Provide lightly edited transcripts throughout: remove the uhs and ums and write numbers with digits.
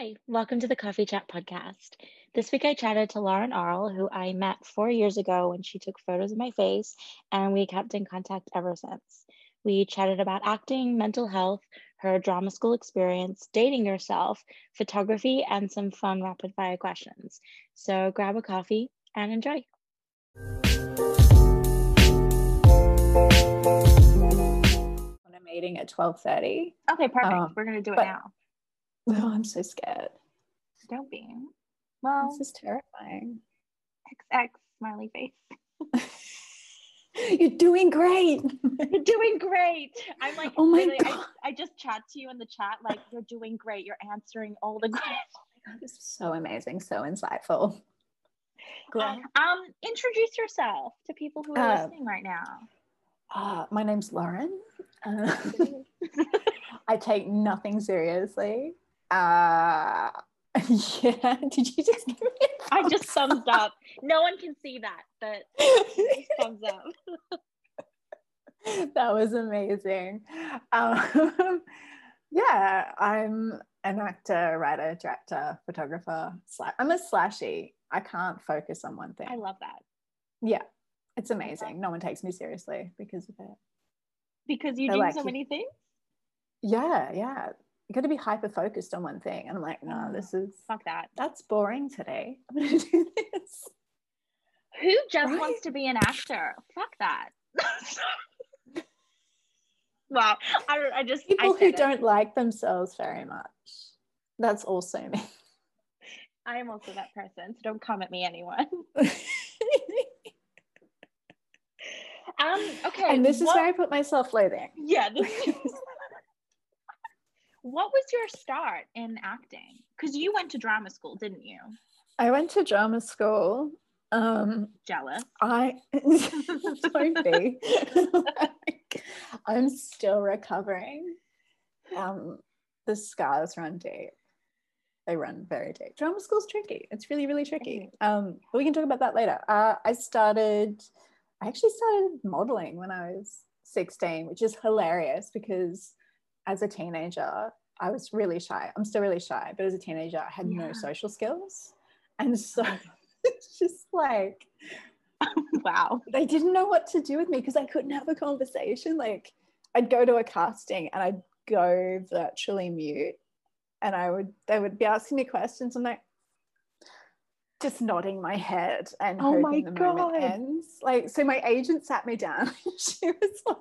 Hi, welcome to the Coffee Chat Podcast. This week I chatted to Lauren Arl, who I met 4 years ago when she took photos of my face, and we kept in contact ever since. We chatted about acting, mental health, her drama school experience, dating yourself, photography, and some fun rapid fire questions. So grab a coffee and enjoy. When I'm eating at 12:30. Okay, perfect. We're going to do it now. Oh, I'm so scared. Don't be. Well, this is terrifying. XX smiley face. You're doing great. You're doing great. I'm like, oh my God. I just chat to you in the chat, like, you're doing great. You're answering all the questions. Oh my God, this is so amazing. So insightful. Cool. Introduce yourself to people who are listening right now. My name's Lauren. I take nothing seriously. Yeah, did you just give me a thumbs I just summed up. No one can see that, but thumbs up. That was amazing. Yeah, I'm an actor, writer, director, photographer. I'm a slashy. I can't focus on one thing. I love that. Yeah, it's amazing. No one takes me seriously because of it. Because you do like, so many things? Yeah. You got to be hyper focused on one thing, and I'm like, no, this is fuck that. That's boring today. I'm gonna do this. Who just wants to be an actor? Fuck that. Wow, I just people who don't like themselves very much. That's also me. I am also that person. So don't come at me, anyone. Okay. And this is where I put my self-loathing. Yeah. What was your start in acting? Because you went to drama school, didn't you? I went to drama school. Jealous. Don't be. I'm still recovering. The scars run deep. They run very deep. Drama school's tricky. It's really, really tricky. But we can talk about that later. I actually started modeling when I was 16, which is hilarious because as a teenager, I was really shy. I'm still really shy, but as a teenager, I had no social skills. And so it's just like, wow. They didn't know what to do with me because I couldn't have a conversation. Like I'd go to a casting and I'd go virtually mute and they would be asking me questions. I'm like, just nodding my head and hoping the moment ends. Like, so my agent sat me down. She was like,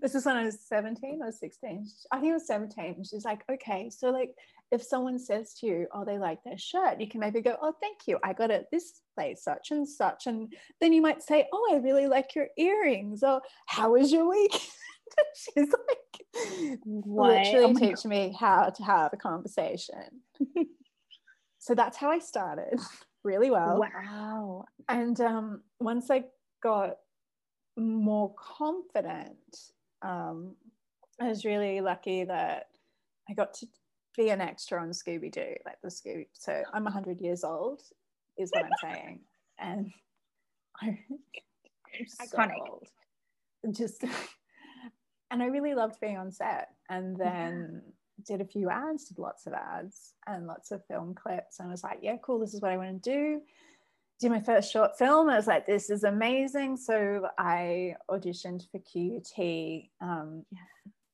this is when I was 17 or 16. I think I was 17. She's like, okay, so like if someone says to you, oh, they like their shirt, you can maybe go, oh, thank you. I got it this place, such and such. And then you might say, oh, I really like your earrings. Or how was your week? She's like, literally teach me how to have a conversation. So that's how I started, really well. Wow. And once I got more confident, I was really lucky that I got to be an extra on Scooby-Doo, like the Scooby. So I'm 100 years old is what I'm saying. And I'm so old. And I really loved being on set. And then did a few ads, did lots of ads and lots of film clips, and I was like, yeah, cool, this is what I want to do. Did my first short film. I was like, this is amazing. So I auditioned for QUT,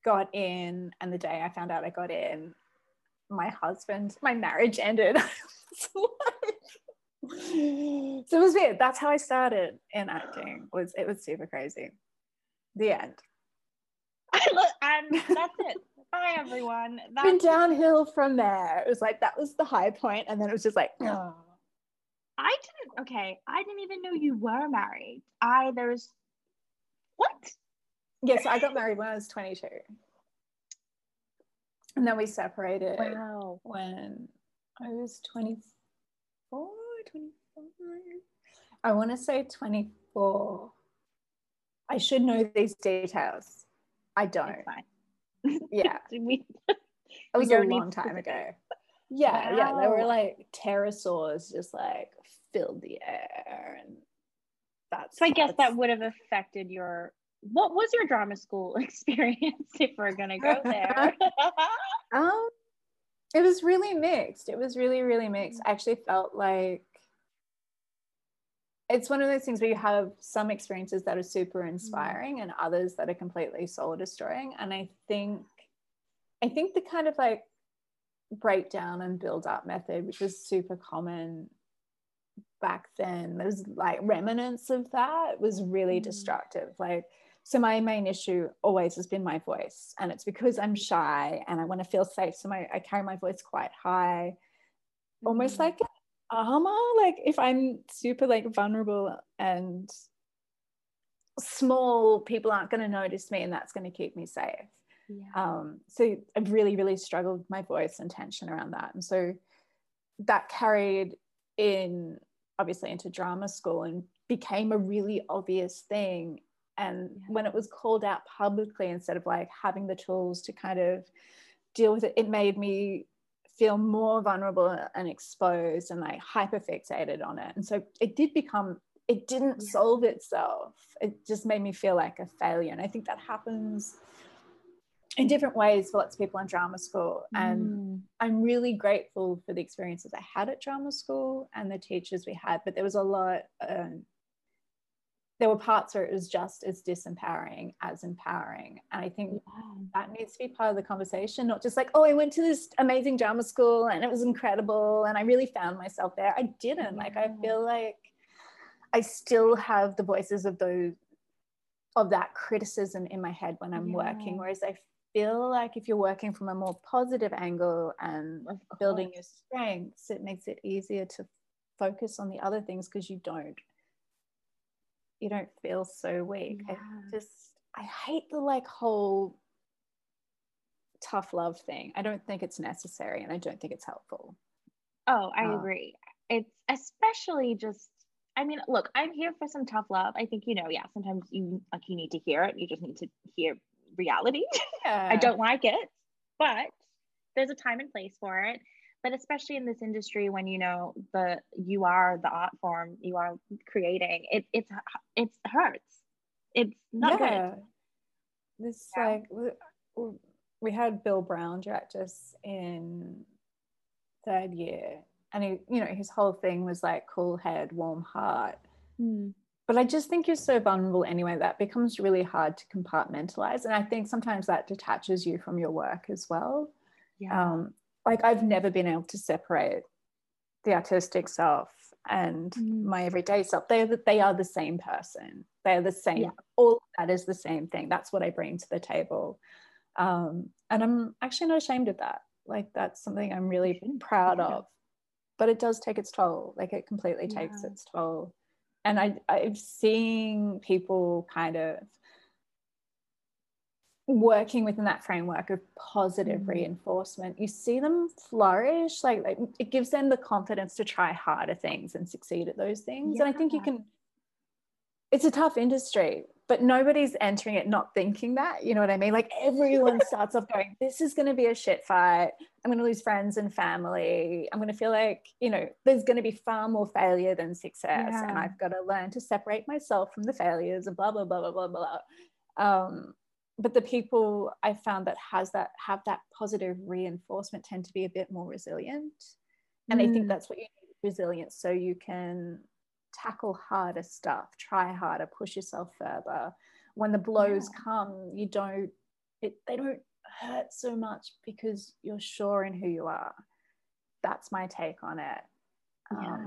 got in, and the day I found out I got in, my marriage ended. So it was weird. That's how I started in acting. It was super crazy. The end. And that's it. Hi everyone. That's been downhill from there. It was like that was the high point, and then it was just like, oh. I didn't even know you were married. Yes, yeah, so I got married when I was 22, and then we separated. Wow. When I was 24, I want to say 24. I should know these details. I don't. Yeah. It was a long time ago. Yeah, wow. Yeah. There were like pterosaurs just like filled the air, and that's. So I guess that would have affected your. What was your drama school experience? If we're gonna go there, It was really mixed. It was really, really mixed. I actually felt like it's one of those things where you have some experiences that are super inspiring and others that are completely soul destroying. And I think the kind of like breakdown and build up method, which was super common back then, there's like remnants of that, was really destructive. Like, so my main issue always has been my voice, and it's because I'm shy and I want to feel safe. So I carry my voice quite high, almost like armor. Like if I'm super like vulnerable and small, people aren't going to notice me, and that's going to keep me safe. Yeah. So I've really, really struggled with my voice and tension around that. And so that carried in obviously into drama school and became a really obvious thing. And when it was called out publicly, instead of like having the tools to kind of deal with it, it made me feel more vulnerable and exposed and like hyper fixated on it. And so it didn't solve itself. It just made me feel like a failure. And I think that happens in different ways for lots of people in drama school. And I'm really grateful for the experiences I had at drama school and the teachers we had, but there was a lot, there were parts where it was just as disempowering as empowering. And I think that needs to be part of the conversation, not just like, oh, I went to this amazing drama school and it was incredible and I really found myself there. I didn't. Like, I feel like I still have the voices of those, of that criticism in my head when I'm working. Whereas I feel like if you're working from a more positive angle and building your strengths, it makes it easier to focus on the other things because you don't feel so weak. I hate the like whole tough love thing. I don't think it's necessary and I don't think it's helpful. Oh, I agree. It's especially just, I mean, look, I'm here for some tough love. I think, sometimes you need to hear it. You just need to hear reality. Yeah. I don't like it, but there's a time and place for it. But especially in this industry, when you are the art form, you are creating, it hurts. It's not good. This like we had Bill Brown direct us in third year, and he, his whole thing was like cool head, warm heart. But I just think you're so vulnerable anyway that becomes really hard to compartmentalize, and I think sometimes that detaches you from your work as well. Like I've never been able to separate the artistic self and my everyday self. They are the same person. They are the same. Yeah. All of that is the same thing. That's what I bring to the table. And I'm actually not ashamed of that. Like that's something I'm really proud of, but it does take its toll. Like it completely takes its toll. And I've seen people kind of working within that framework of positive reinforcement, you see them flourish. Like it gives them the confidence to try harder things and succeed at those things. And I think it's a tough industry, but nobody's entering it not thinking that, you know what I mean? Like everyone starts off going, this is going to be a shit fight. I'm going to lose friends and family. I'm going to feel like, there's going to be far more failure than success. Yeah. And I've got to learn to separate myself from the failures and blah, blah, blah, blah, blah, blah. But the people I found that have that positive reinforcement tend to be a bit more resilient. And I think that's what you need, resilience, so you can tackle harder stuff, try harder, push yourself further. When the blows come, they don't hurt so much because you're sure in who you are. That's my take on it.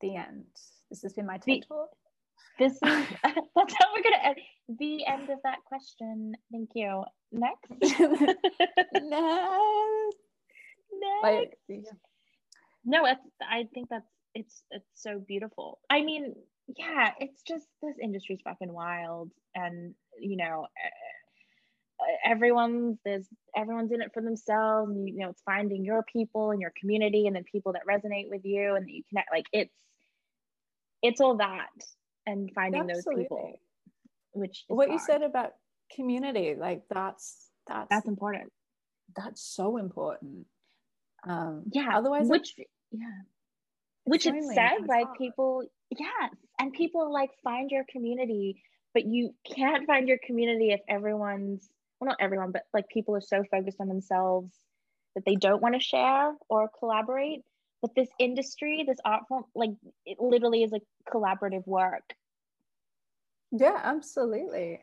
The end. This has been my TED Talk. This is that's how we're gonna end the end of that question. Thank you. Next. Like, no, I think that's it's so beautiful. I mean, it's just this industry's fucking wild, and everyone's in it for themselves. And, it's finding your people and your community, and then people that resonate with you and that you connect. Like it's all that. And finding those people, which is what you said about community, like that's important. That's so important. Otherwise, which it said, like hard. People, and people like find your community, but you can't find your community if everyone's not everyone, but like people are so focused on themselves that they don't want to share or collaborate. But this industry, this art form, like, it literally is like collaborative work. Yeah, absolutely.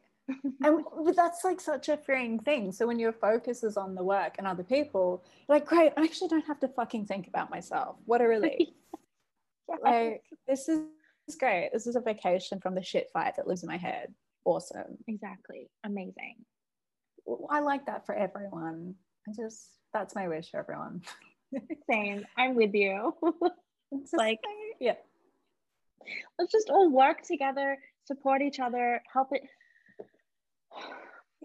And that's like such a freeing thing. So when your focus is on the work and other people, like, great, I actually don't have to fucking think about myself. What a relief. Yes. Like, this is great. This is a vacation from the shit fight that lives in my head. Awesome. Exactly. Amazing. I like that for everyone. That's my wish for everyone. Same. I'm with you. It's like, yeah, let's just all work together, support each other, help it.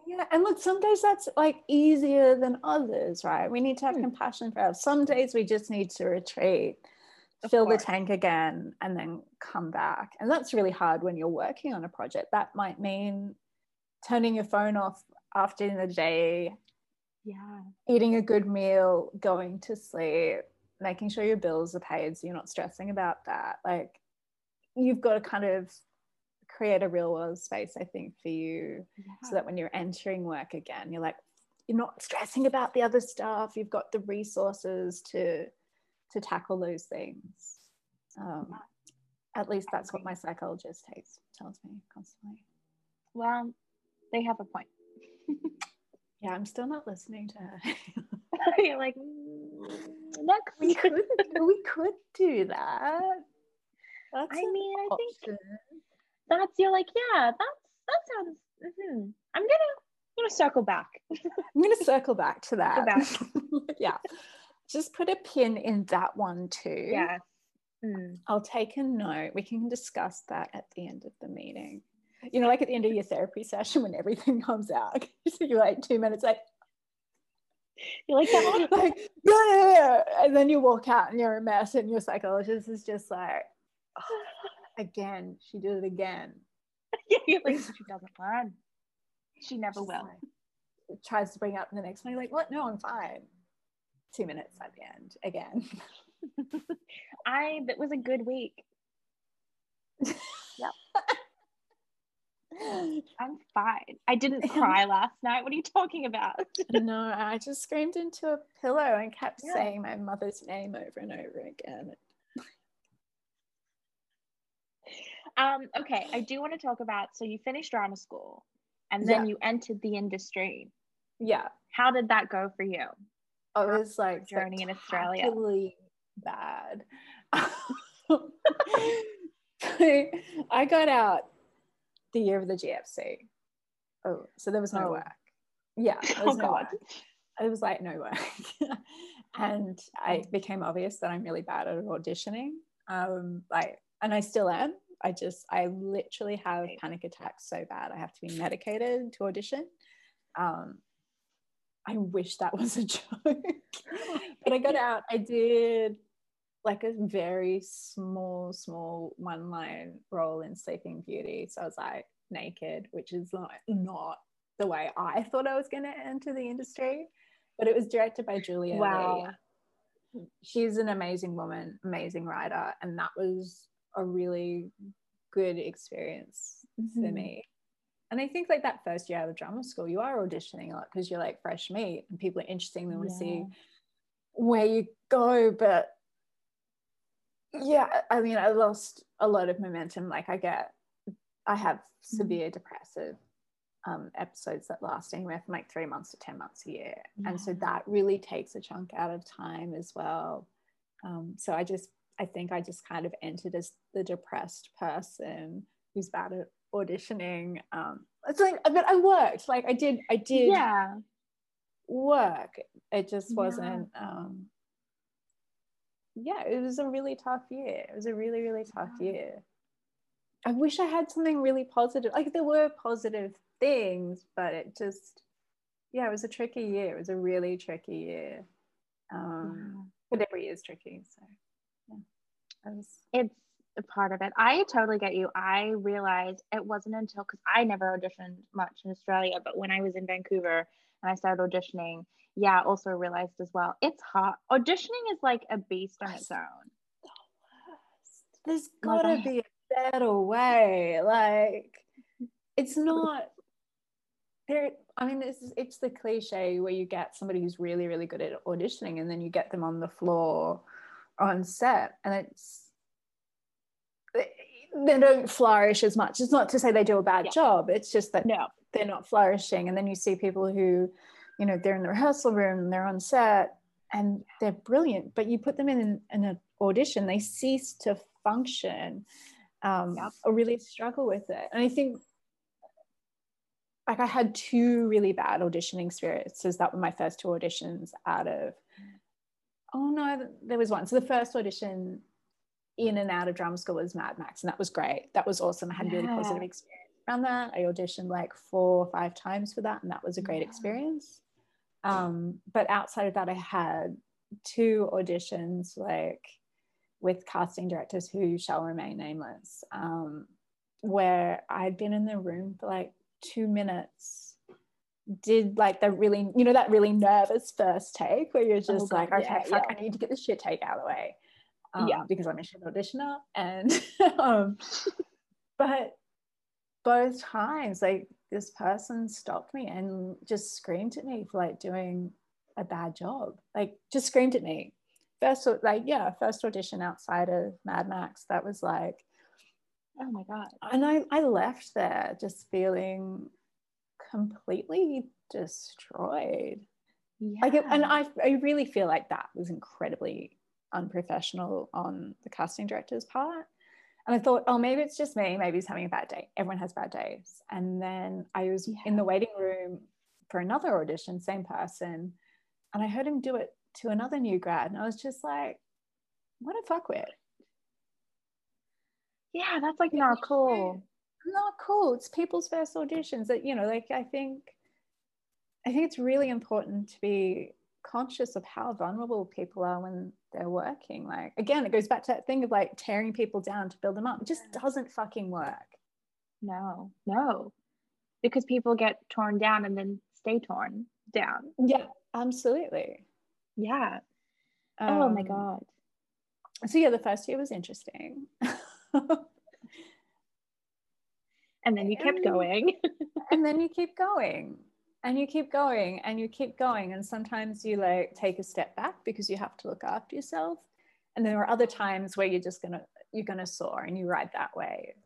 Yeah, and look, some days that's like easier than others, right? We need to have compassion for ourselves. Some days we just need to retreat, fill the tank again, and then come back. And that's really hard when you're working on a project. That might mean turning your phone off after the day, eating a good meal, going to sleep, making sure your bills are paid so you're not stressing about that. Like, you've got to kind of create a real world space, I think, for you, so that when you're entering work again, you're like, you're not stressing about the other stuff. You've got the resources to tackle those things. At least that's what my psychologist tells me constantly. Well, they have a point. Yeah, I'm still not listening to her. You're like, next we could do that. I think that's, you're like, yeah, that sounds. Mm-hmm. I'm gonna circle back. I'm gonna circle back to that. Yeah, just put a pin in that one too. Yeah, I'll take a note. We can discuss that at the end of the meeting. You know, like at the end of your therapy session when everything comes out, so you're like 2 minutes, like, you're like, that like, yeah. And then you walk out and you're a mess, and your psychologist is just like, oh, again, she did it again. Yeah, you're like, she doesn't learn. She never just will. Like, tries to bring up the next one. You're like, what? No, I'm fine. 2 minutes at the end again. That was a good week. Yep. I'm fine. I didn't cry last night. What are you talking about? No, I just screamed into a pillow and kept saying my mother's name over and over again. Okay, I do want to talk about, so you finished drama school and then you entered the industry. Yeah. How did that go for you? It was like journey in Australia. Bad. I got out the year of the GFC. Oh, so there was no work. Yeah, there was no work. It was like no work. And it became obvious that I'm really bad at auditioning. And I still am. I literally have panic attacks so bad. I have to be medicated to audition. I wish that was a joke. But I got out. I did like a very small one-line role in Sleeping Beauty. So I was like naked, which is like not the way I thought I was going to enter the industry. But it was directed by Julia Lee. She's an amazing woman, amazing writer. And that was a really good experience for me. And I think like that first year out of drama school, you are auditioning a lot because you're like fresh meat and people are interesting. They want to see where you go. But yeah, I mean, I lost a lot of momentum. Like I have severe depressive episodes that last anywhere from like 3 months to 10 months a year. Yeah. And so that really takes a chunk out of time as well. So I think I just kind of entered as the depressed person who's bad at auditioning. It's like, but I worked, like I did work. It just wasn't, it was a really tough year. It was a really, really tough year. I wish I had something really positive. Like there were positive things, but it just, it was a tricky year. It was a really tricky year. But every year is tricky. So yeah, it's a part of it. I totally get you. I realized it wasn't until, because I never auditioned much in Australia, but when I was in Vancouver and I started auditioning, also realized as well, it's hard. Auditioning is like a beast on its own. The worst. There's gotta be a better way. Like, it's not it's the cliche where you get somebody who's really, really good at auditioning and then you get them on the floor on set and they don't flourish as much. It's not to say they do a bad job. It's just that they're not flourishing. And then you see people who, you know, they're in the rehearsal room and they're on set and they're brilliant, but you put them in an audition, they cease to function or really struggle with it. And I think, like, I had two really bad auditioning experiences that were my first two auditions out of, there was one. So the first audition in and out of drama school was Mad Max, and that was great. That was awesome. I had really positive experience around that. I auditioned like 4 or 5 times for that, and that was a great experience. But outside of that, I had 2 auditions, like, with casting directors who shall remain nameless, where I'd been in the room for like 2 minutes, did like the really, you know, that really nervous first take where you're just I need to get this shit take out of the way, because I'm a shit auditioner, and but both times, like, this person stopped me and just screamed at me for like doing a bad job, like, just screamed at me. First audition outside of Mad Max, that was like, oh my God. And I left there just feeling completely destroyed. Yeah. I really feel like that was incredibly unprofessional on the casting director's part. And I thought, oh, maybe it's just me. Maybe he's having a bad day. Everyone has bad days. And then I was in the waiting room for another audition, same person. And I heard him do it to another new grad, and I was just like, what a fuckwit. Yeah, that's like not cool. Not cool. It's people's first auditions. That, you know, like, I think it's really important to be conscious of how vulnerable people are when they're working. Like, again, it goes back to that thing of like tearing people down to build them up. It just doesn't fucking work. No. Because people get torn down and then stay torn down. Yeah, absolutely. Yeah. Oh my God. So yeah, the first year was interesting. And then you kept going. And then you keep going. And you keep going and you keep going. And sometimes you like take a step back because you have to look after yourself. And there are other times where you're just gonna soar and you ride that wave.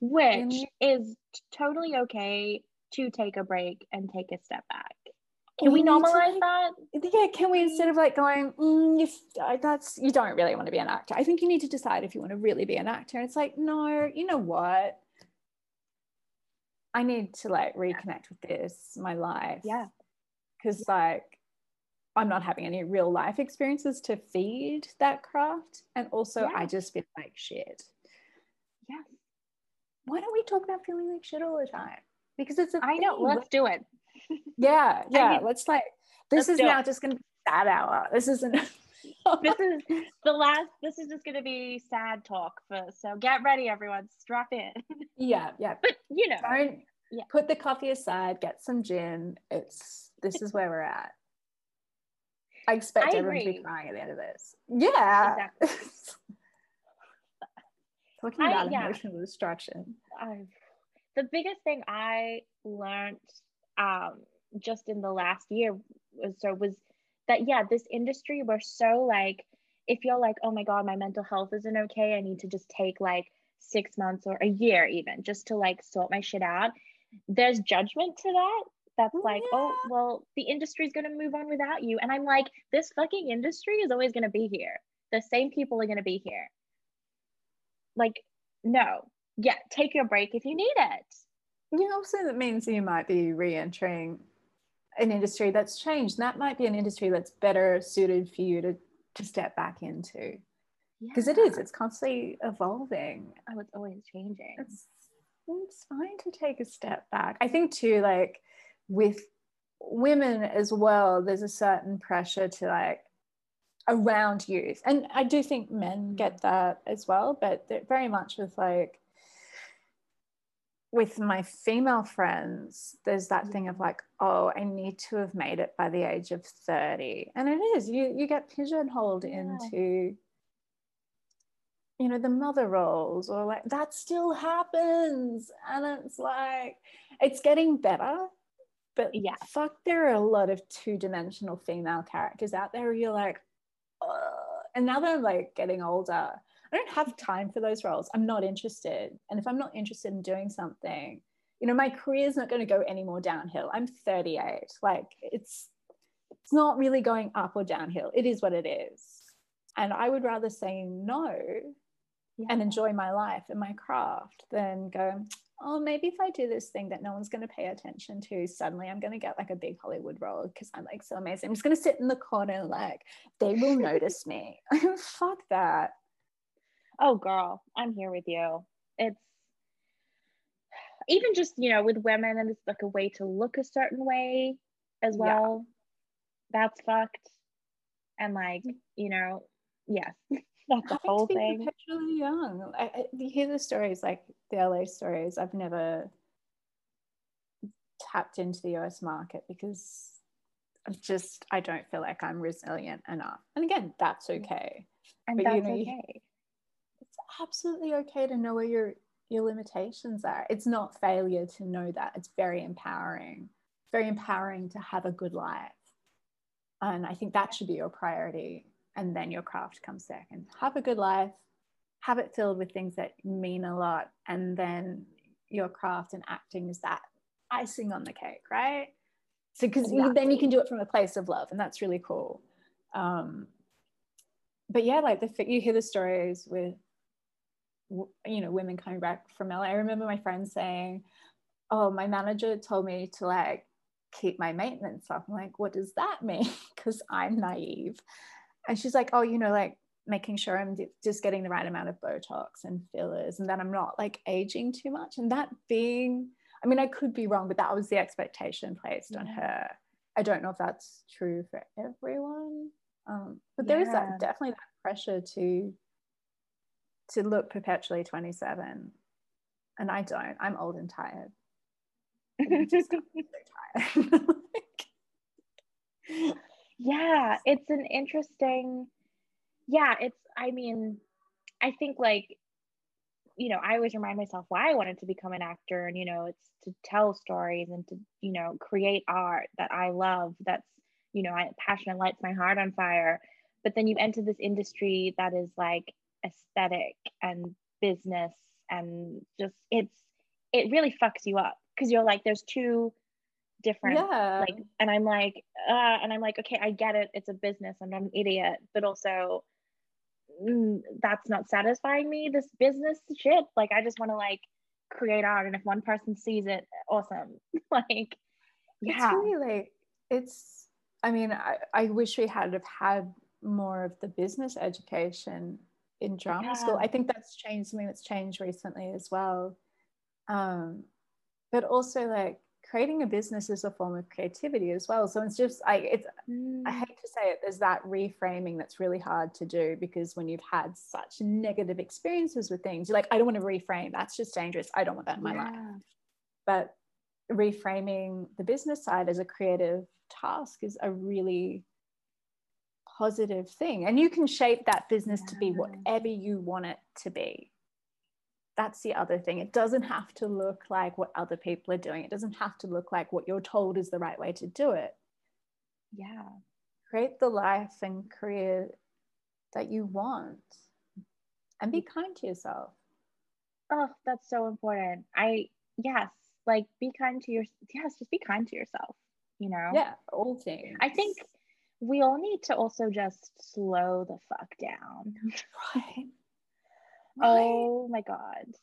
Which is totally okay to take a break and take a step back. Can we normalize that? Yeah, can we, instead of like going, you don't really want to be an actor. I think you need to decide if you want to really be an actor. And it's like, no, you know what? I need to like reconnect with this, my life. Yeah. Because like, I'm not having any real life experiences to feed that craft. And also I just feel like shit. Yeah. Why don't we talk about feeling like shit all the time? Because it's a thing. I know, let's do it. Yeah. I mean, just gonna be sad hour. This is just gonna be sad talk so get ready, everyone, strap in. Yeah. But you know, don't put the coffee aside, get some gin. This is where we're at. I expect everyone to be crying at the end of this. Yeah. Exactly. Talking about emotional destruction. The biggest thing I learned just in the last year was that this industry, we're so like, if you're like, oh my God, my mental health isn't okay, I need to just take like 6 months or a year even just to like sort my shit out, there's judgment to that's like, oh well, the industry's gonna move on without you. And I'm like, this fucking industry is always gonna be here. The same people are gonna be here. Like, no. Yeah, take your break if you need it. Also, that means you might be re-entering an industry that's changed, and that might be an industry that's better suited for you to step back into, because it's constantly evolving. Oh, it's always changing. It's fine to take a step back. I think too, like with women as well, there's a certain pressure to like around youth, and I do think men get that as well, but very much with like, with my female friends, there's that thing of like, oh, I need to have made it by the age of 30. And it is, you get pigeonholed into you know, the mother roles, or like that still happens. And it's like, it's getting better, but yeah, fuck, there are a lot of two-dimensional female characters out there where you're like, ugh. And now that I'm like getting older, I don't have time for those roles. I'm not interested. And if I'm not interested in doing something, you know, my career's not going to go any more downhill. I'm 38. Like it's not really going up or downhill. It is what it is. And I would rather say no and enjoy my life and my craft than go, oh, maybe if I do this thing that no one's going to pay attention to, suddenly I'm going to get like a big Hollywood role because I'm like so amazing. I'm just going to sit in the corner like they will notice me. Fuck that. Oh, girl, I'm here with you. It's even just, you know, with women, and it's like a way to look a certain way as well. Yeah. That's fucked. And like, you know, yes, that's the whole thing. Perpetually young. You hear the stories, like the LA stories. I've never tapped into the US market because I don't feel like I'm resilient enough. And again, that's okay. And but that's, you know, okay. It's absolutely okay to know where your limitations are. It's not failure to know that. It's very empowering. Very empowering to have a good life. And I think that should be your priority. And then your craft comes second. Have a good life, have it filled with things that mean a lot. And then your craft and acting is that icing on the cake, right? So, because then you can do it from a place of love, and that's really cool. But yeah, like you hear the stories with, you know, women coming back from LA. I remember my friend saying, oh, my manager told me to like, keep my maintenance up. I'm like, what does that mean? Because I'm naive. And she's like, oh, you know, like making sure I'm just getting the right amount of Botox and fillers, and that I'm not like aging too much. And that being, I mean, I could be wrong, but that was the expectation placed on her. I don't know if that's true for everyone, but there is that, definitely that pressure to look perpetually 27. And I don't. I'm old and tired. I'm just so tired. Yeah, it's an interesting, I mean, I think like, you know, I always remind myself why I wanted to become an actor, and, you know, it's to tell stories and to, you know, create art that I love, that's, you know, passion lights my heart on fire. But then you enter this industry that is like aesthetic and business, and just, it really fucks you up. Because you're like, there's two different, like, and I'm like, okay, I get it. It's a business. I'm not an idiot, but also that's not satisfying me. This business shit. Like, I just want to like create art, and if one person sees it, awesome. Like, yeah, it's really, like, it's. I mean, I wish we had more of the business education in drama school. I think that's changed. Something that's changed recently as well. But also like creating a business is a form of creativity as well. So it's just I hate to say it, there's that reframing that's really hard to do, because when you've had such negative experiences with things, you're like, I don't want to reframe. That's just dangerous. I don't want that in my life. But reframing the business side as a creative task is a really positive thing. And you can shape that business to be whatever you want it to be. That's the other thing. It doesn't have to look like what other people are doing. It doesn't have to look like what you're told is the right way to do it. Yeah. Create the life and career that you want, and be kind to yourself. Oh, that's so important. Be kind to yourself. Yes, just be kind to yourself, you know? Yeah, all things. I think we all need to also just slow the fuck down. Right. Oh my God.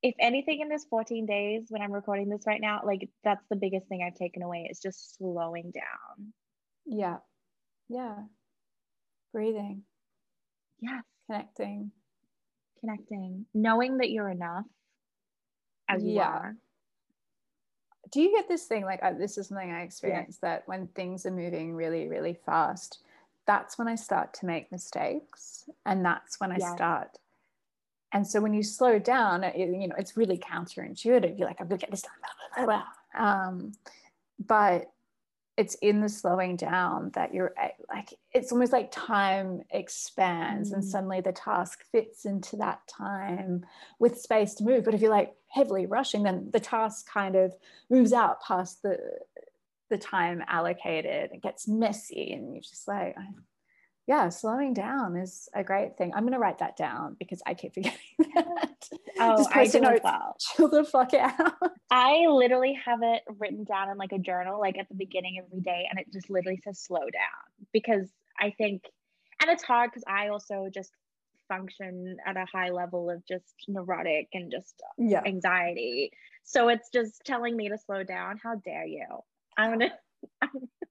If anything in this 14 days when I'm recording this right now, like that's the biggest thing I've taken away, is just slowing down. Yeah. Yeah. Breathing. Yes. Connecting. Knowing that you're enough as you are. Do you get this thing? Like this is something I experienced, that when things are moving really, really fast, that's when I start to make mistakes, and that's when I start. And so when you slow down, you know, it's really counterintuitive. You're like, I'm going to get this done. But it's in the slowing down that you're like, it's almost like time expands and suddenly the task fits into that time with space to move. But if you're like heavily rushing, then the task kind of moves out past the time allocated. It gets messy and you're just like, yeah, slowing down is a great thing. I'm going to write that down because I keep forgetting that. Oh, just I do as well. Chill the fuck out. I literally have it written down in like a journal, like at the beginning of every day, and it just literally says slow down, because I think, and it's hard because I also just function at a high level of just neurotic and just anxiety. So it's just telling me to slow down. How dare you? I'm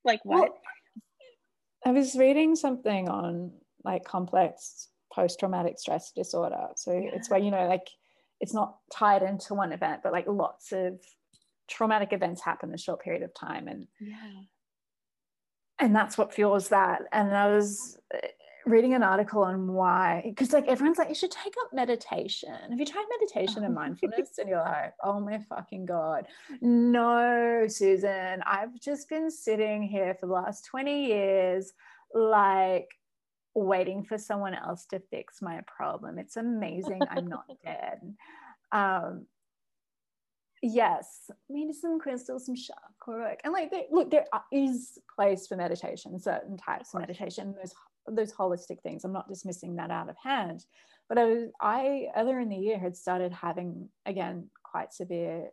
like, what? Well, I was reading something on like complex post-traumatic stress disorder. So it's where, you know, like it's not tied into one event, but like lots of traumatic events happen in a short period of time. And, and that's what fuels that. And I was reading an article on why, because like everyone's like, you should take up meditation. Have you tried meditation and mindfulness? And you're like, oh my fucking God. No, Susan, I've just been sitting here for the last 20 years, like waiting for someone else to fix my problem. It's amazing. I'm not dead. Yes, maybe some crystals, some chakra work. And like, look, there is place for meditation, certain types of meditation, those holistic things. I'm not dismissing that out of hand, but I earlier in the year had started having again quite severe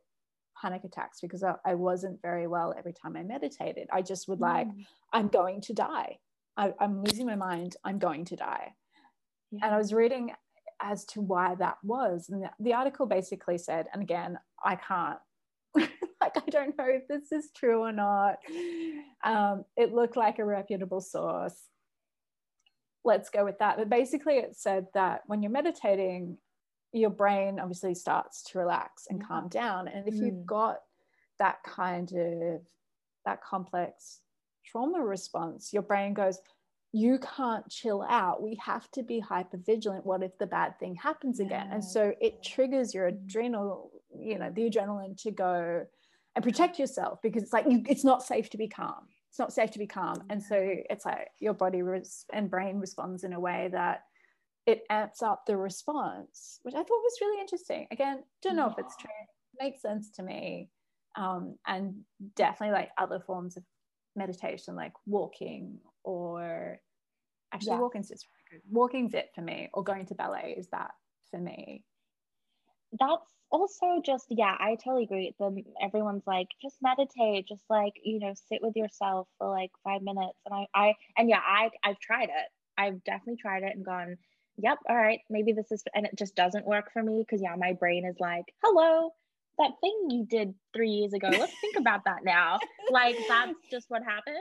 panic attacks because I wasn't very well every time I meditated. I just would like, I'm going to die. I'm losing my mind. I'm going to die. Yeah. And I was reading as to why that was. And the article basically said, and again, I can't, like, I don't know if this is true or not. It looked like a reputable source. Let's go with that. But basically it said that when you're meditating, your brain obviously starts to relax and calm down. And if you've got that complex trauma response, your brain goes, you can't chill out. We have to be hypervigilant. What if the bad thing happens again? And so it triggers your the adrenaline to go and protect yourself, because it's like, it's not safe to be calm. It's not safe to be calm. And so it's like your body and brain responds in a way that it amps up the response, which I thought was really interesting. Again, don't know if it's true. It makes sense to me. And definitely like other forms of meditation, like walking, or actually walking's just really good. Walking's it for me, or going to ballet is that for me. That's also just, I totally agree. Everyone's like, just meditate, just like, you know, sit with yourself for like 5 minutes. And I've tried it. I've definitely tried it and gone, yep, all right, maybe this is, and it just doesn't work for me. Cause my brain is like, hello, that thing you did 3 years ago, let's think about that now. Like, that's just what happens.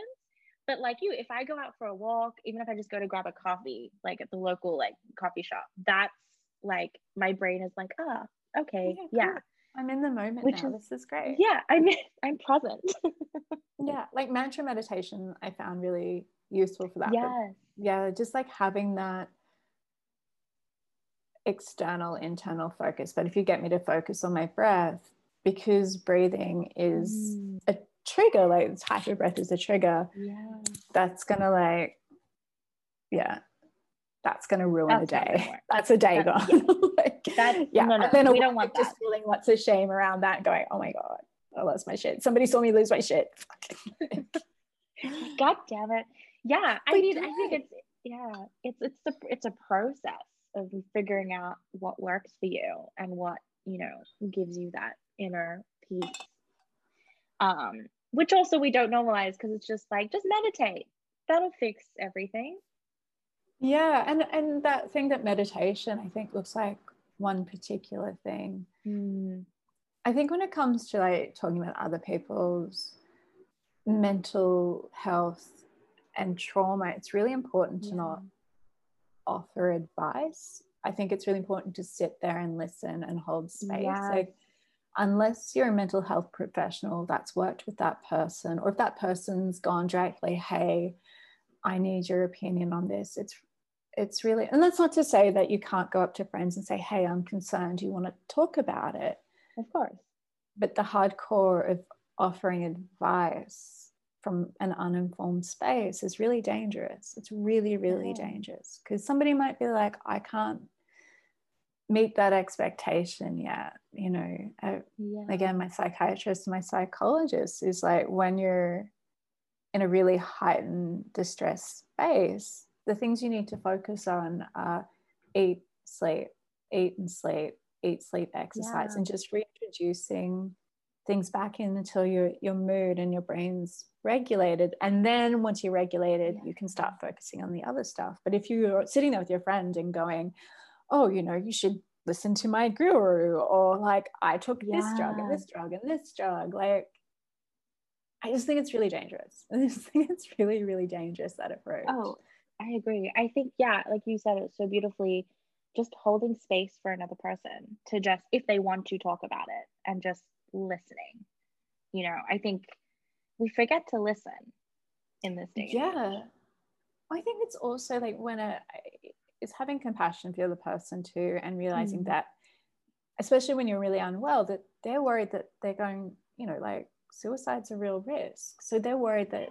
But like if I go out for a walk, even if I just go to grab a coffee, like at the local, like coffee shop, that's like, my brain is like, okay, yeah. I'm in the moment now. This is great. Yeah, I'm present. Yeah, like mantra meditation I found really useful for that. Yeah. Yeah, just like having that external, internal focus. But if you get me to focus on my breath, because breathing is a trigger, like the type of breath is a trigger, that's going to like, that's going to ruin a day. That's a day gone. No, we don't want that. Just feeling lots of shame around that, going, oh my God, I lost my shit. Somebody saw me lose my shit. God damn it. Yeah. I think it's a process of figuring out what works for you and what, you know, gives you that inner peace. Which also we don't normalize, because it's just like, just meditate. That'll fix everything. Yeah, and that thing that meditation, I think, looks like one particular thing. I think when it comes to like talking about other people's mental health and trauma, it's really important to not offer advice. I think it's really important to sit there and listen and hold space. Like, unless you're a mental health professional that's worked with that person, or if that person's gone directly, hey, I need your opinion on this. It's really, and that's not to say that you can't go up to friends and say, hey, I'm concerned. Do you want to talk about it? Of course. But the hardcore of offering advice from an uninformed space is really dangerous. It's really, really dangerous, because somebody might be like, I can't meet that expectation yet, you know. Again, my psychiatrist, my psychologist is like, when you're in a really heightened distress space, the things you need to focus on are eat, sleep, exercise, and just reintroducing things back in until your mood and your brain's regulated. And then once you're regulated, you can start focusing on the other stuff. But if you're sitting there with your friend and going, oh, you know, you should listen to my guru, or like, I took this drug and this drug and this drug, like, I just think it's really dangerous. I just think it's really, really dangerous, that approach. Oh, I agree. I think, like you said it so beautifully, just holding space for another person to just, if they want to talk about it, and just listening. You know, I think we forget to listen in this day. Yeah. I think it's also like when it's having compassion for the other person too, and realizing that, especially when you're really unwell, that they're worried that they're going, you know, like, suicide's a real risk. So they're worried that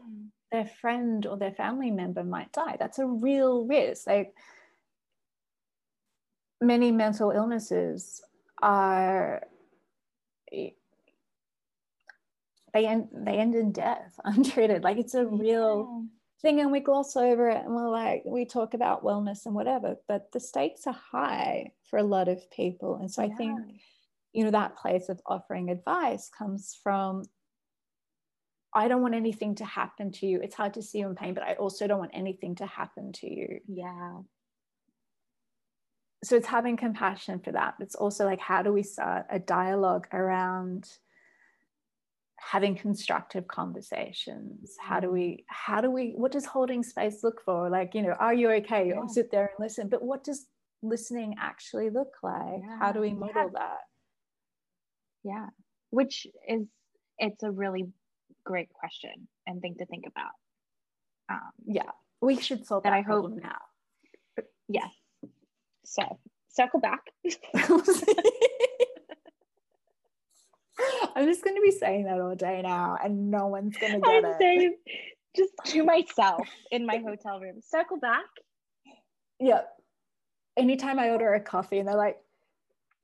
their friend or their family member might die. That's a real risk. Like, many mental illnesses are, they end in death, untreated. Like, it's a real thing, and we gloss over it, and we're like, we talk about wellness and whatever, but the stakes are high for a lot of people. And so I think, you know, that place of offering advice comes from, I don't want anything to happen to you. It's hard to see you in pain, but I also don't want anything to happen to you. Yeah. So it's having compassion for that. It's also like, how do we start a dialogue around having constructive conversations? How do we, what does holding space look for? Like, you know, are you okay? Or sit there and listen, but what does listening actually look like? How do we model that? Yeah. Which is, it's a really great question and thing to think about. We should solve that, I hope, now. Yes. So circle back. I'm just going to be saying that all day now, and no one's going to get it. Saying, just to myself in my hotel room, circle back. Yeah. Anytime I order a coffee and they're like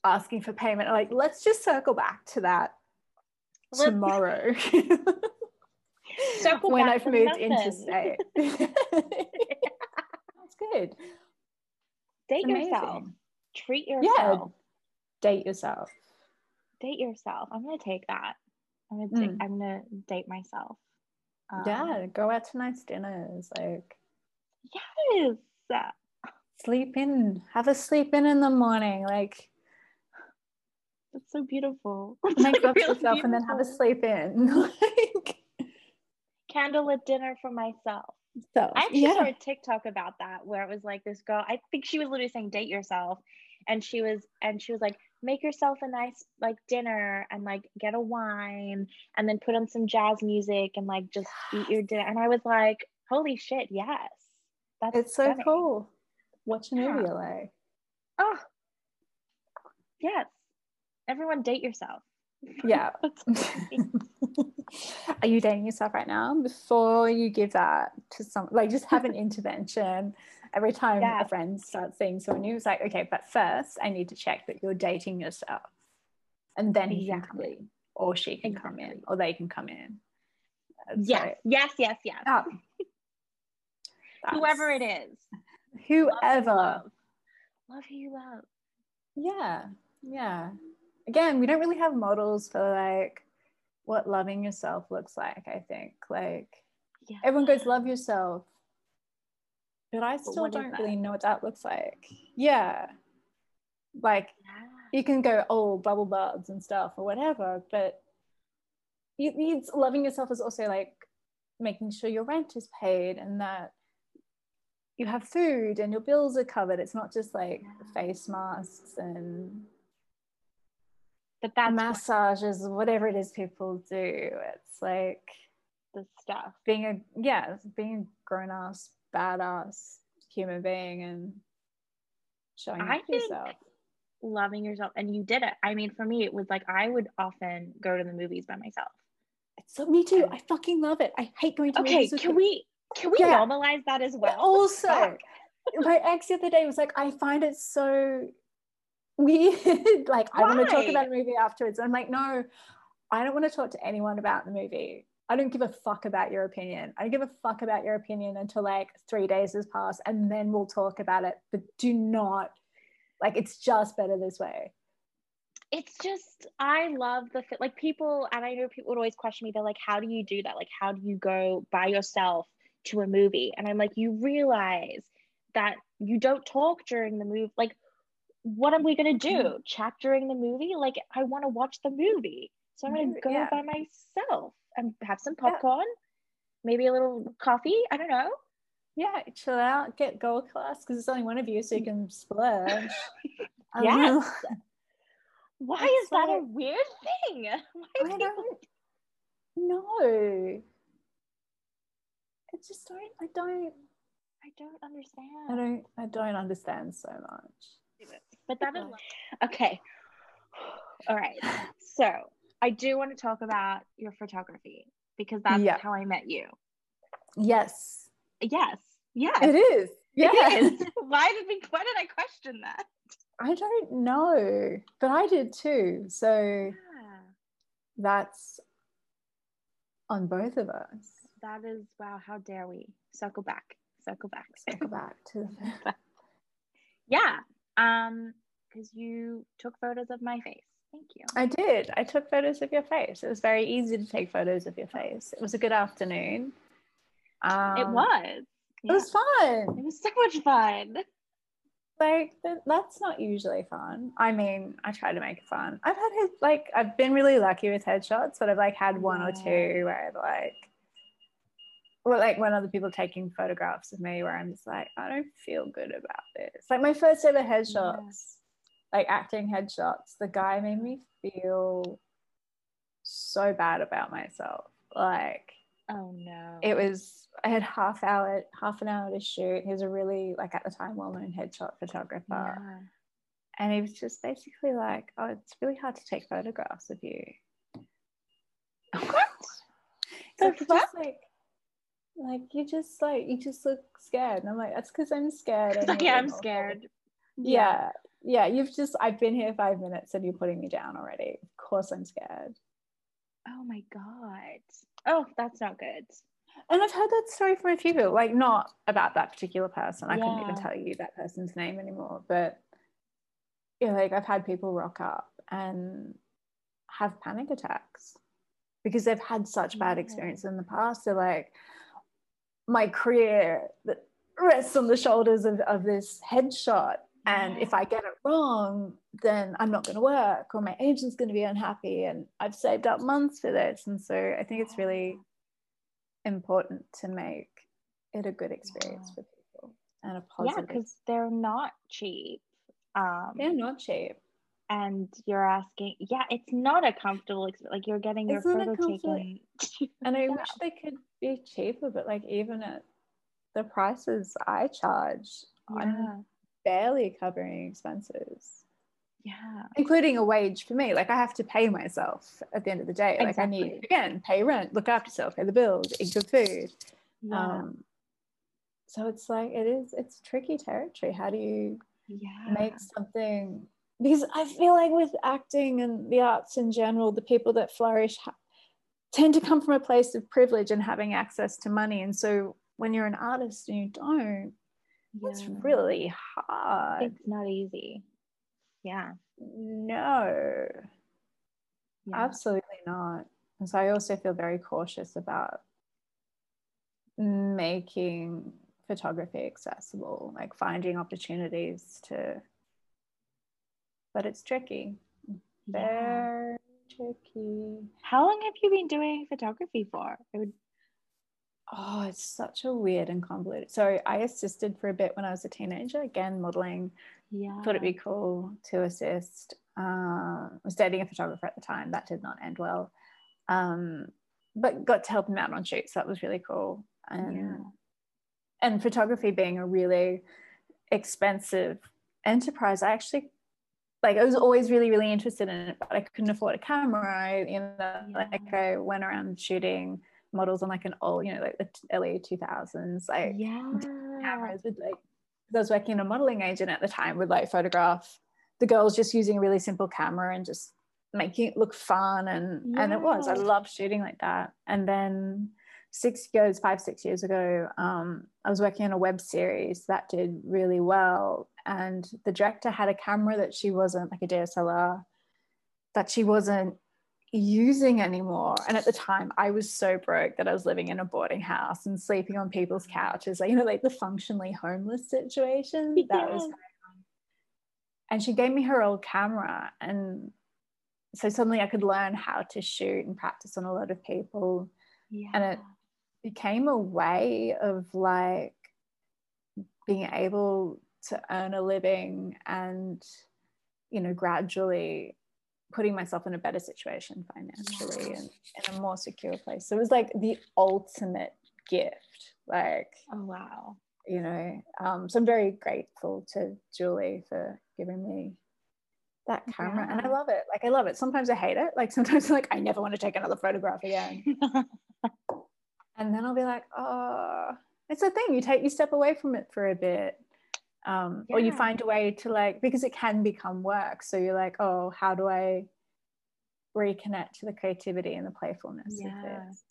asking for payment, I'm like, let's just circle back to that tomorrow. Circle when back I've moved interstate. That's good. Date yourself. Treat yourself. Yeah. Date yourself. Date yourself. I'm gonna take that. I'm gonna date myself. Go out to nice dinners. Like, yes. Sleep in. Have a sleep in the morning. Like, that's so beautiful. Make up yourself beautiful. And then have a sleep in. Like, candlelit dinner for myself. So I actually saw a TikTok about that, where it was like this girl, I think she was literally saying date yourself, and she was like, make yourself a nice like dinner, and like get a wine, and then put on some jazz music, and like just eat your dinner. And I was like, holy shit, yes, it's stunning. So cool. Watch a movie, like, oh yes, everyone date yourself. Yeah. Are you dating yourself right now? Before you give that to someone, like, just have an intervention every time a friend starts seeing someone new. It's like, okay, but first I need to check that you're dating yourself, and then he can come in, or she can come in, or they can come in. Yes. Oh. Whoever it is, whoever, love who you love. Yeah. Again, we don't really have models for like what loving yourself looks like. I think like everyone goes, love yourself, but I still don't really know what that looks like. You can go, oh, bubble baths and stuff or whatever, but loving yourself is also like making sure your rent is paid and that you have food and your bills are covered. It's not just like face masks and massages, whatever it is people do. It's like the stuff, being a grown-ass badass human being and showing up for yourself, loving yourself. And you did it. I mean, for me, it was like I would often go to the movies by myself. So me too. I fucking love it. I hate going to movies. Okay, can we normalize that as well? Also, my ex the other day was like, I find it so weird. Like, I want to talk about a movie afterwards. I'm like, no, I don't want to talk to anyone about the movie. I don't give a fuck about your opinion. I don't give a fuck about your opinion until like 3 days has passed, and then we'll talk about it. But do not, like, it's just better this way. It's just, I love the, like, people, and I know people would always question me. They're like, how do you do that? Like, how do you go by yourself to a movie? And I'm like, you realize that you don't talk during the movie. Like, what are we going to do? Chat during the movie? Like, I want to watch the movie. So I'm going to go by myself and have some popcorn, maybe a little coffee. I don't know. Yeah, chill out, get gold class, because it's only one of you, so you can splurge. Yes. Why is that a weird thing? Why I don't know. It's just I don't understand. I don't understand so much. But that is okay. All right. So I do want to talk about your photography, because that's how I met you. Yes. Yes. Yeah. It is. Yeah. It is. Why did I question that? I don't know, but I did too. So that's on both of us. That is, wow, how dare we? Circle back to the because you took photos of my face. Thank you. I did. I took photos of your face. It was very easy to take photos of your face. It was a good afternoon. It was. Yeah. It was fun. It was so much fun. Like, that's not usually fun. I mean, I try to make it fun. I've been really lucky with headshots, but I've like had one or two where I've when other people taking photographs of me where I'm just like, I don't feel good about this. Like my first ever headshots, like acting headshots, the guy made me feel so bad about myself. Like, oh no. It was, I had half an hour to shoot. He was a really, like, at the time, well-known headshot photographer. Yeah. And he was just basically like, oh, it's really hard to take photographs of you. What? So it's just like, you just look scared. And I'm like, that's because I'm scared. I'm scared. Yeah. Yeah. I've been here 5 minutes and you're putting me down already. Of course I'm scared. Oh my God. Oh, that's not good. And I've heard that story from a few people, like not about that particular person. I couldn't even tell you that person's name anymore. But yeah, like I've had people rock up and have panic attacks because they've had such bad experiences in the past. They're like, my career rests on the shoulders of this headshot. And if I get it wrong, then I'm not going to work, or my agent's going to be unhappy, and I've saved up months for this. And so I think it's really important to make it a good experience for people and a positive. Yeah, because they're not cheap. They're not cheap. And you're asking, it's not a comfortable experience. Like you're getting your photo taken. And I wish they could be cheaper, but like even at the prices I charge, I'm barely covering expenses, including a wage for me. Like I have to pay myself at the end of the day. Like I need, again, pay rent, look after yourself, pay the bills, eat good food. So it's like it's tricky territory. How do you make something? Because I feel like with acting and the arts in general, the people that flourish tend to come from a place of privilege and having access to money. And so when you're an artist and you don't, it's really hard. It's not easy. No. Absolutely not. And so I also feel very cautious about making photography accessible, like finding opportunities to, but it's tricky. Very tricky. How long have you been doing photography for? Oh, it's such a weird and convoluted. So I assisted for a bit when I was a teenager, again, modeling. Thought it'd be cool to assist. I was dating a photographer at the time. That did not end well. But got to help him out on shoots. That was really cool. And photography being a really expensive enterprise, I actually like I was always really, really interested in it, but I couldn't afford a camera. I went around shooting models on like an old, like the early 2000s, like cameras with like, I was working in a modeling agent at the time, would like photograph the girls just using a really simple camera and just making it look fun. And it was, I loved shooting like that. And then 5-6 years ago, I was working on a web series that did really well. And the director had a camera that she wasn't, like a DSLR, that she wasn't using anymore. And at the time I was so broke that I was living in a boarding house and sleeping on people's couches, like the functionally homeless situation that was going on. And she gave me her old camera, and so suddenly I could learn how to shoot and practice on a lot of people. And it became a way of like being able to earn a living and gradually putting myself in a better situation financially and in a more secure place. So it was like the ultimate gift. Like, oh wow. So I'm very grateful to Julie for giving me that camera. And I love it. Like I love it. Sometimes I hate it. Like sometimes I'm like, I never want to take another photograph again. And then I'll be like, oh, it's a thing. You step away from it for a bit. Or you find a way to like, because it can become work. So you're like, oh, how do I reconnect to the creativity and the playfulness of this?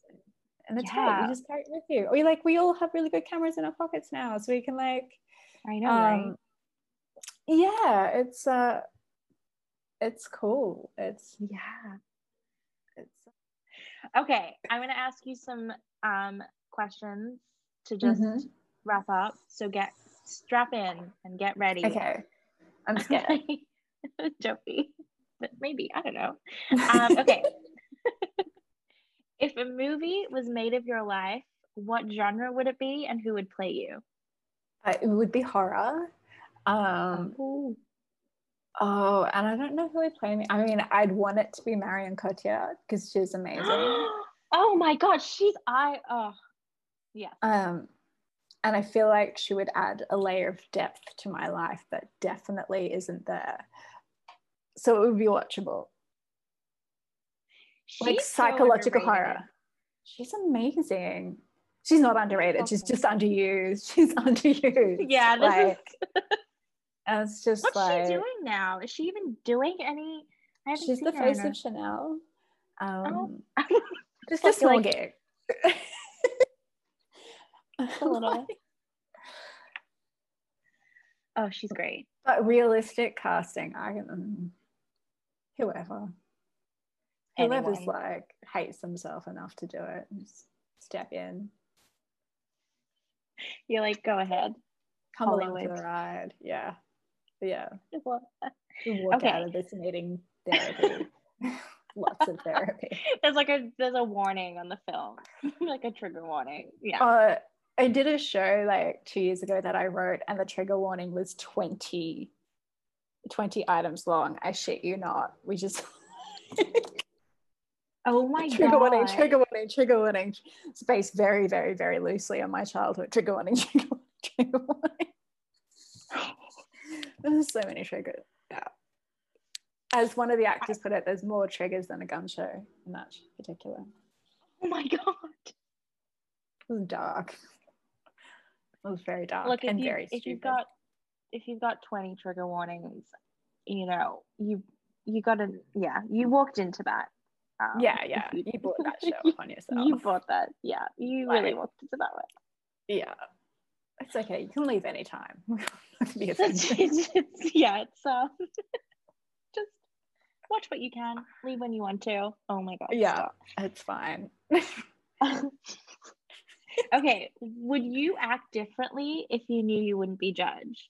And it's great. You just carry it with you. Or you're like, we all have really good cameras in our pockets now, so we can like, I know, right? Yeah, it's cool. It's okay. I'm gonna ask you some questions to just wrap up. So strap in and get ready. Okay. I'm scared. Dopey. But maybe, I don't know. Okay. If a movie was made of your life, what genre would it be and who would play you? It would be horror. And I don't know who would play me. I mean, I'd want it to be Marion Cotillard because she's amazing. Oh my God, and I feel like she would add a layer of depth to my life that definitely isn't there. So it would be watchable. She's like psychological horror. She's amazing. She's not underrated. She's just underused. Yeah. What's she doing now? Is she even doing any? She's the face of Chanel. Just a small gig. A little. Oh, she's great. But realistic casting, whoever's like hates themselves enough to do it, just step in. You're like, go ahead, come along for the ride. Yeah Walk out of this needing therapy. Lots of therapy. There's a warning on the film. Like a trigger warning. I did a show like 2 years ago that I wrote, and the trigger warning was 20 items long. I shit you not. We just oh my trigger God. Trigger warning. It's based very, very, very loosely on my childhood. Trigger warning. There's so many triggers. Yeah. As one of the actors put it, there's more triggers than a gun show in that particular. Oh my God. It was dark. It was very dark. Look, very stupid. If you've got 20 trigger warnings, you walked into that. You bought that show upon yourself. You bought that. Yeah, you really walked into that way. Yeah, it's okay. You can leave anytime. Just watch what you can, leave when you want to. Oh my God. Yeah, stop. It's fine. Okay, would you act differently if you knew you wouldn't be judged?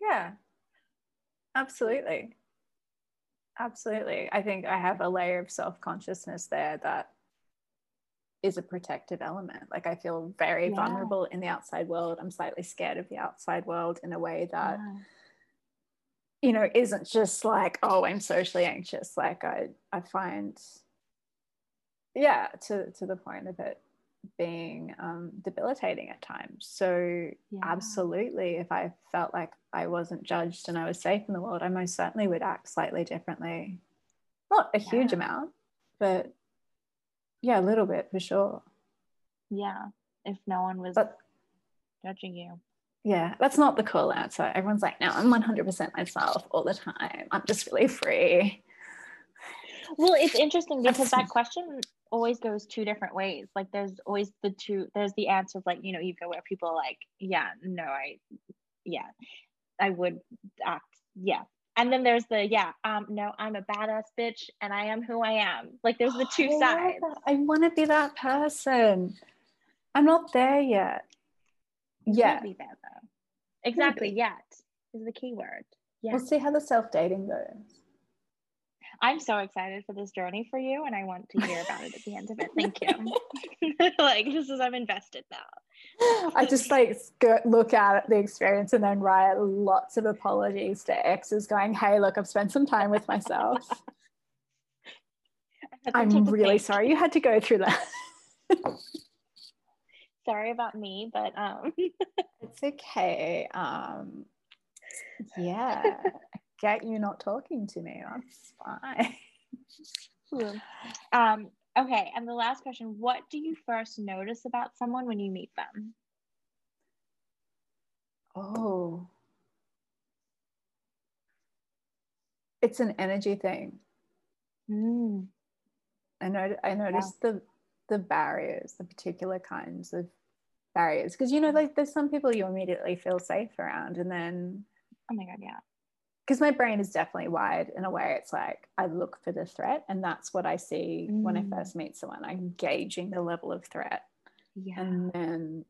Yeah, absolutely. I think I have a layer of self-consciousness there that is a protective element. Like I feel very vulnerable in the outside world. I'm slightly scared of the outside world in a way that isn't just like, oh, I'm socially anxious. Like I find to the point of it being debilitating at times. So yeah. Absolutely, if I felt like I wasn't judged and I was safe in the world, I most certainly would act slightly differently. Not a huge amount, but yeah, a little bit for sure. Yeah, if no one was judging you. Yeah, that's not the cool answer. Everyone's like, no, I'm 100% myself all the time. I'm just really free. Well, it's interesting because that question always goes two different ways. Like there's always there's the answer of like, you know, ego, where people are like, I would act. Yeah. And then there's the, no, I'm a badass bitch and I am who I am. Like there's the two sides. I want to be that person. I'm not there yet. Yeah. Be there, though. Exactly. Maybe. Yet is the key word. Yeah. We'll see how the self-dating goes. I'm so excited for this journey for you, and I want to hear about it at the end of it. Thank you. I'm invested now. I just look out at the experience and then write lots of apologies to exes going, hey, look, I've spent some time with myself. I'm really sorry you had to go through that. Sorry about me, but it's okay. Get you not talking to me, that's fine. Okay, and the last question, what do you first notice about someone when you meet them? Oh, it's an energy thing. I noticed the barriers, the particular kinds of barriers, because you know, like there's some people you immediately feel safe around, and then oh my god, yeah, because my brain is definitely wired in a way. It's like I look for the threat, and that's what I see when I first meet someone. I'm gauging the level of threat, and then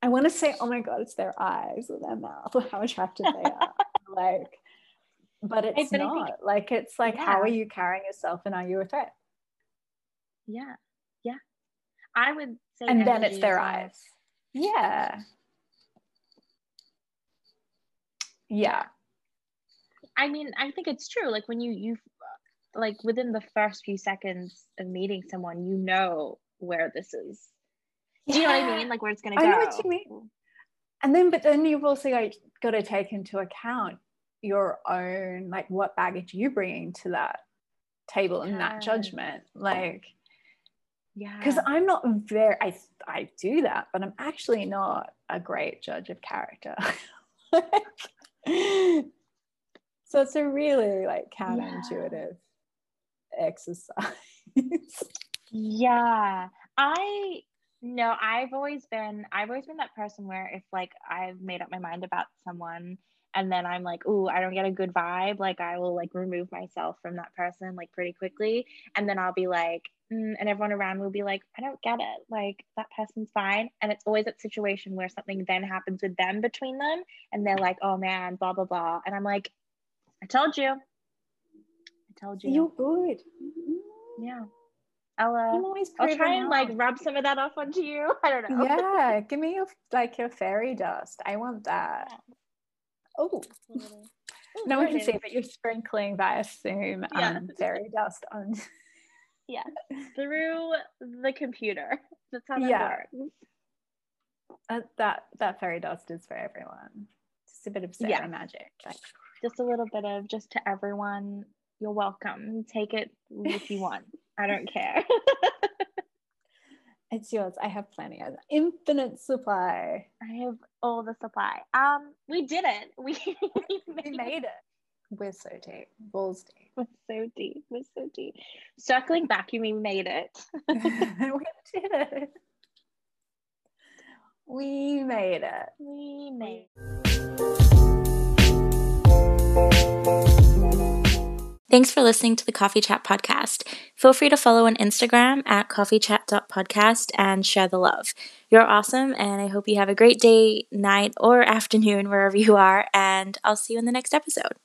I want to say, oh my god, it's their eyes or their mouth or how attractive they are. Like, but it's not. How are you carrying yourself, and are you a threat? Yeah, yeah. I would say, and then it's their eyes. Yeah, yeah. I mean, I think it's true. Like when you like within the first few seconds of meeting someone, you know where this is. Do you know what I mean? Like where it's going to go. I know what you mean. And then, but then you've also got to take into account your own, like what baggage you bringing to that table and that judgment. Like, because I'm not I do that, but I'm actually not a great judge of character. So it's a really like counterintuitive exercise. I've always been that person where if like I've made up my mind about someone and then I'm like, ooh, I don't get a good vibe, like I will like remove myself from that person like pretty quickly, and then I'll be like, and everyone around will be like, I don't get it, like that person's fine. And it's always that situation where something then happens with them between them and they're like, oh man, blah blah blah, and I'm like, I told you. You're good. Yeah. I'll try and like rub some of that off onto you. I don't know. Yeah. Give me your fairy dust. I want that. Yeah. Oh. No one can see, but you're sprinkling via Zoom fairy dust on. Yeah. Through the computer. That's how that works. That fairy dust is for everyone. Just a bit of Sarah magic. Just a little bit of just to everyone, you're welcome. Take it if you want. I don't care. It's yours. I have plenty of infinite supply. I have all the supply. We did it. We made it. We're so deep. Balls deep. We're so deep. Circling back, you mean made it. We did it. We made it. Thanks for listening to the Coffee Chat Podcast. Feel free to follow on Instagram at coffeechat.podcast and share the love. You're awesome, and I hope you have a great day, night, or afternoon wherever you are, and I'll see you in the next episode.